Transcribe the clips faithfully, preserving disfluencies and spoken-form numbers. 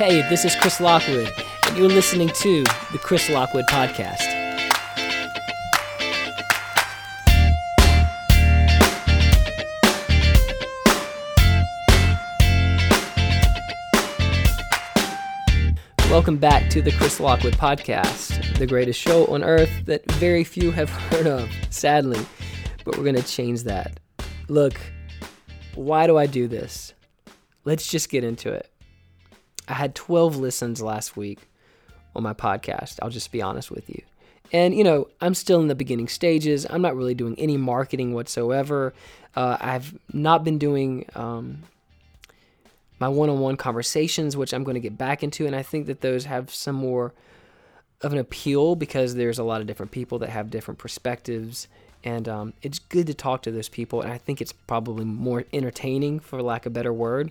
Hey, this is Chris Lockwood, and you're listening to the Chris Lockwood Podcast. Welcome back to the Chris Lockwood Podcast, the greatest show on earth that very few have heard of, sadly, but we're going to change that. Look, why do I do this? Let's just get into it. I had twelve listens last week on my podcast. I'll just be honest with you. And, you know, I'm still in the beginning stages. I'm not really doing any marketing whatsoever. Uh, I've not been doing um, my one-on-one conversations, which I'm going to get back into. And I think that those have some more of an appeal because there's a lot of different people that have different perspectives. And um, it's good to talk to those people. And I think it's probably more entertaining, for lack of a better word.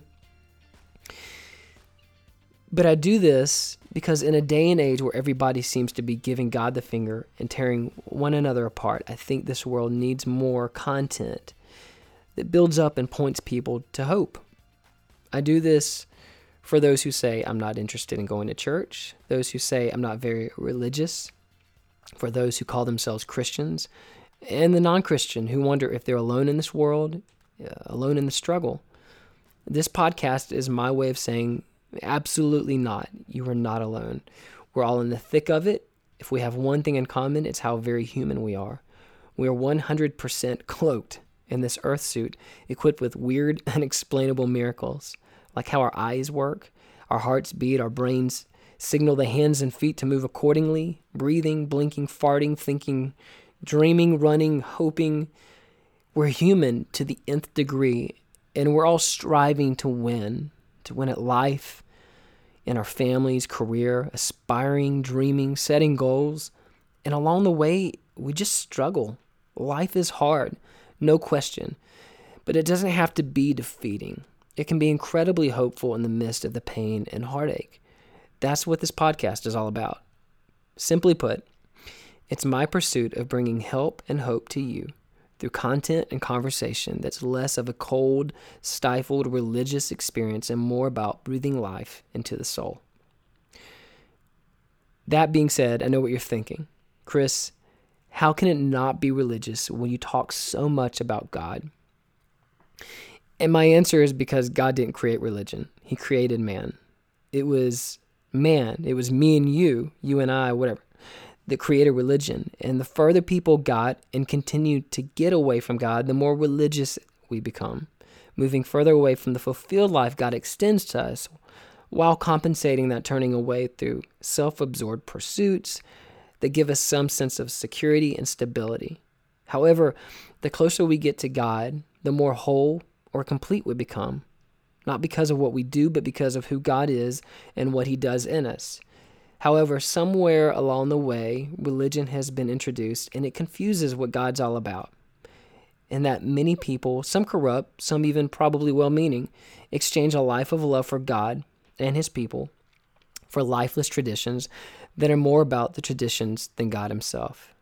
But I do this because in a day and age where everybody seems to be giving God the finger and tearing one another apart, I think this world needs more content that builds up and points people to hope. I do this for those who say, I'm not interested in going to church, those who say, I'm not very religious, for those who call themselves Christians, and the non-Christian who wonder if they're alone in this world, alone in the struggle. This podcast is my way of saying, absolutely not. You are not alone. We're all in the thick of it. If we have one thing in common, it's how very human we are. We are one hundred percent cloaked in this earth suit, equipped with weird, unexplainable miracles, like how our eyes work, our hearts beat, our brains signal the hands and feet to move accordingly, breathing, blinking, farting, thinking, dreaming, running, hoping. We're human to the nth degree, and we're all striving to win. To win at life, in our families, career, aspiring, dreaming, setting goals. And along the way, we just struggle. Life is hard, no question. But it doesn't have to be defeating. It can be incredibly hopeful in the midst of the pain and heartache. That's what this podcast is all about. Simply put, it's my pursuit of bringing help and hope to you through content and conversation that's less of a cold, stifled, religious experience and more about breathing life into the soul. That being said, I know what you're thinking. Chris, how can it not be religious when you talk so much about God? And my answer is because God didn't create religion. He created man. It was man. It was me and you, you and I, whatever. That created religion. And the further people got and continued to get away from God, the more religious we become, moving further away from the fulfilled life God extends to us while compensating that turning away through self-absorbed pursuits that give us some sense of security and stability. However, the closer we get to God, the more whole or complete we become, not because of what we do, but because of who God is and what he does in us. However, somewhere along the way, religion has been introduced, and it confuses what God's all about. And that many people, some corrupt, some even probably well-meaning, exchange a life of love for God and his people for lifeless traditions that are more about the traditions than God himself.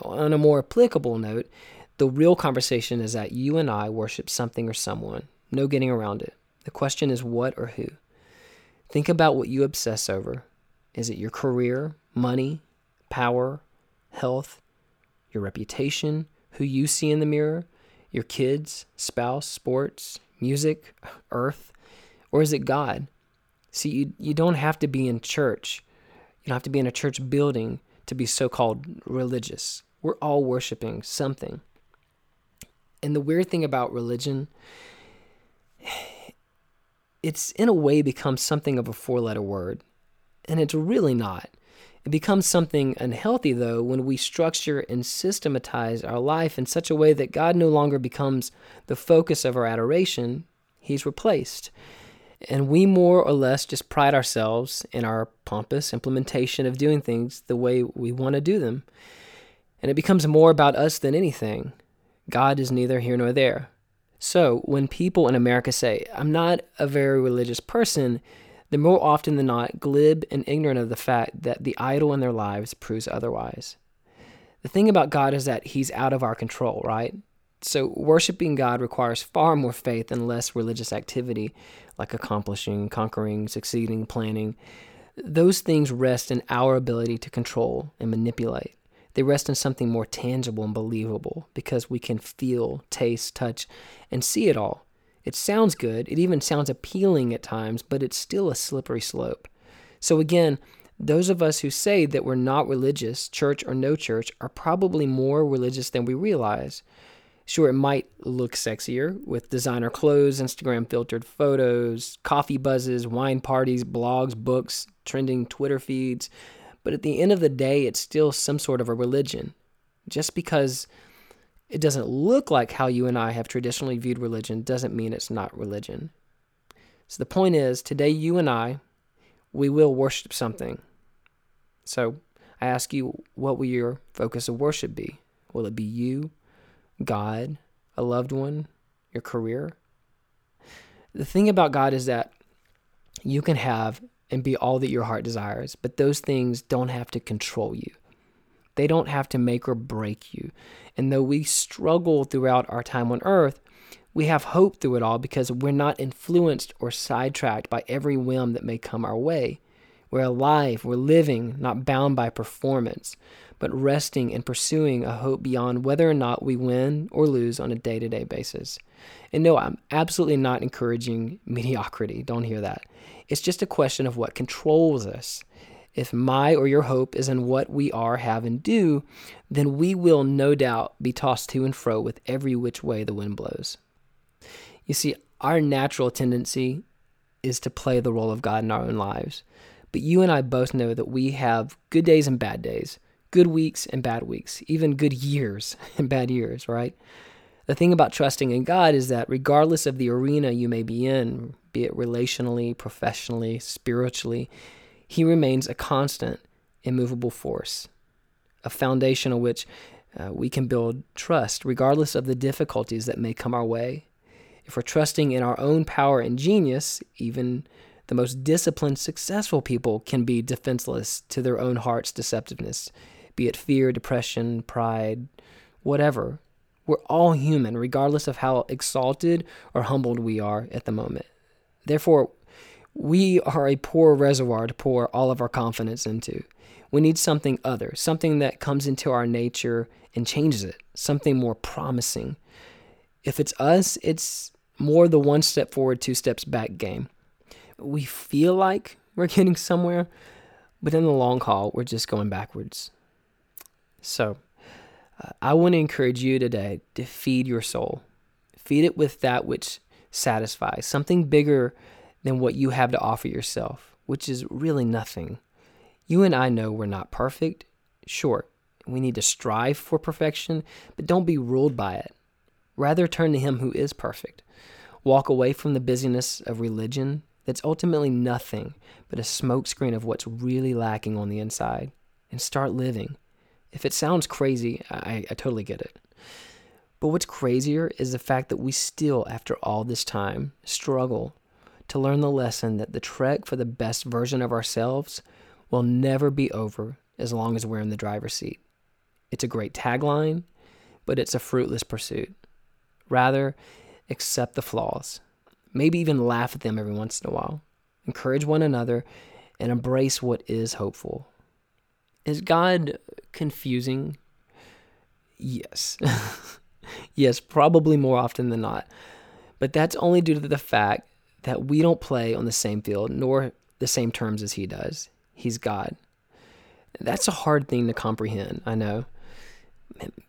On a more applicable note, the real conversation is that you and I worship something or someone. No getting around it. The question is what or who. Think about what you obsess over. Is it your career, money, power, health, your reputation, who you see in the mirror, your kids, spouse, sports, music, earth, or is it God? See, you, you don't have to be in church. You don't have to be in a church building to be so-called religious. We're all worshiping something. And the weird thing about religion, it's in a way become something of a four-letter word, and it's really not. It becomes something unhealthy, though, when we structure and systematize our life in such a way that God no longer becomes the focus of our adoration. He's replaced. And we more or less just pride ourselves in our pompous implementation of doing things the way we want to do them. And it becomes more about us than anything. God is neither here nor there. So when people in America say, I'm not a very religious person, they're more often than not glib and ignorant of the fact that the idol in their lives proves otherwise. The thing about God is that he's out of our control, right? So worshiping God requires far more faith and less religious activity, like accomplishing, conquering, succeeding, planning. Those things rest in our ability to control and manipulate. They rest in something more tangible and believable because we can feel, taste, touch, and see it all. It sounds good. It even sounds appealing at times, but it's still a slippery slope. So again, those of us who say that we're not religious, church or no church, are probably more religious than we realize. Sure, it might look sexier with designer clothes, Instagram-filtered photos, coffee buzzes, wine parties, blogs, books, trending Twitter feeds, but at the end of the day, it's still some sort of a religion. Just because it doesn't look like how you and I have traditionally viewed religion doesn't mean it's not religion. So the point is, today you and I, we will worship something. So I ask you, what will your focus of worship be? Will it be you, God, a loved one, your career? The thing about God is that you can have and be all that your heart desires, but those things don't have to control you. They don't have to make or break you. And though we struggle throughout our time on earth, we have hope through it all because we're not influenced or sidetracked by every whim that may come our way. We're alive, we're living, not bound by performance, but resting and pursuing a hope beyond whether or not we win or lose on a day-to-day basis. And no, I'm absolutely not encouraging mediocrity. Don't hear that. It's just a question of what controls us. If my or your hope is in what we are, have, and do, then we will no doubt be tossed to and fro with every which way the wind blows. You see, our natural tendency is to play the role of God in our own lives. But you and I both know that we have good days and bad days, good weeks and bad weeks, even good years and bad years, right? The thing about trusting in God is that regardless of the arena you may be in, be it relationally, professionally, spiritually, He remains a constant, immovable force, a foundation on which uh, we can build trust regardless of the difficulties that may come our way. If we're trusting in our own power and genius, even the most disciplined, successful people can be defenseless to their own heart's deceptiveness, be it fear, depression, pride, whatever. We're all human, regardless of how exalted or humbled we are at the moment. Therefore, we are a poor reservoir to pour all of our confidence into. We need something other, something that comes into our nature and changes it, something more promising. If it's us, it's more the one step forward, two steps back game. We feel like we're getting somewhere, but in the long haul, we're just going backwards. So uh, I want to encourage you today to feed your soul. Feed it with that which satisfies, something bigger than what you have to offer yourself, which is really nothing. You and I know we're not perfect. Sure, we need to strive for perfection, but don't be ruled by it. Rather, turn to Him who is perfect. Walk away from the busyness of religion that's ultimately nothing but a smokescreen of what's really lacking on the inside, and start living. If it sounds crazy, I, I totally get it. But what's crazier is the fact that we still, after all this time, struggle to learn the lesson that the trek for the best version of ourselves will never be over as long as we're in the driver's seat. It's a great tagline, but it's a fruitless pursuit. Rather, accept the flaws. Maybe even laugh at them every once in a while. Encourage one another and embrace what is hopeful. Is God confusing? Yes. Yes, probably more often than not. But that's only due to the fact that we don't play on the same field nor the same terms as He does. He's God. That's a hard thing to comprehend, I know.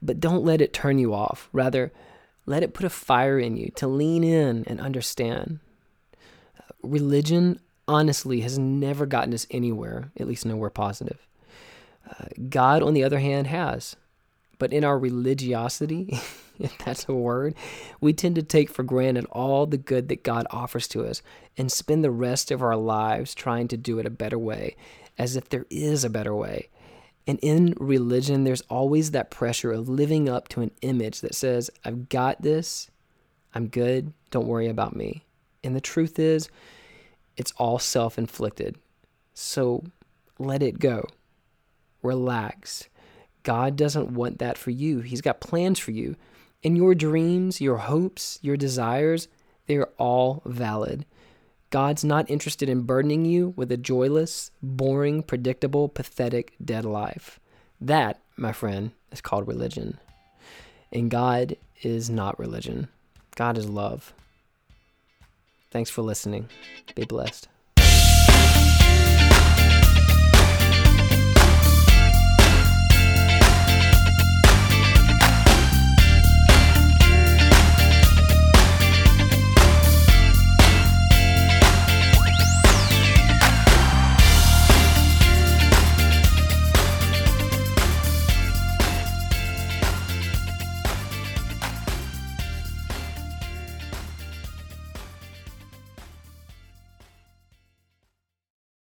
But don't let it turn you off. Rather, let it put a fire in you to lean in and understand. Religion, honestly, has never gotten us anywhere, at least nowhere positive. Uh, God, on the other hand, has. But in our religiosity, if that's a word, we tend to take for granted all the good that God offers to us and spend the rest of our lives trying to do it a better way, as if there is a better way. And in religion, there's always that pressure of living up to an image that says, I've got this, I'm good, don't worry about me. And the truth is, it's all self-inflicted. So let it go. Relax. God doesn't want that for you. He's got plans for you. And your dreams, your hopes, your desires, they're all valid. God's not interested in burdening you with a joyless, boring, predictable, pathetic, dead life. That, my friend, is called religion. And God is not religion. God is love. Thanks for listening. Be blessed.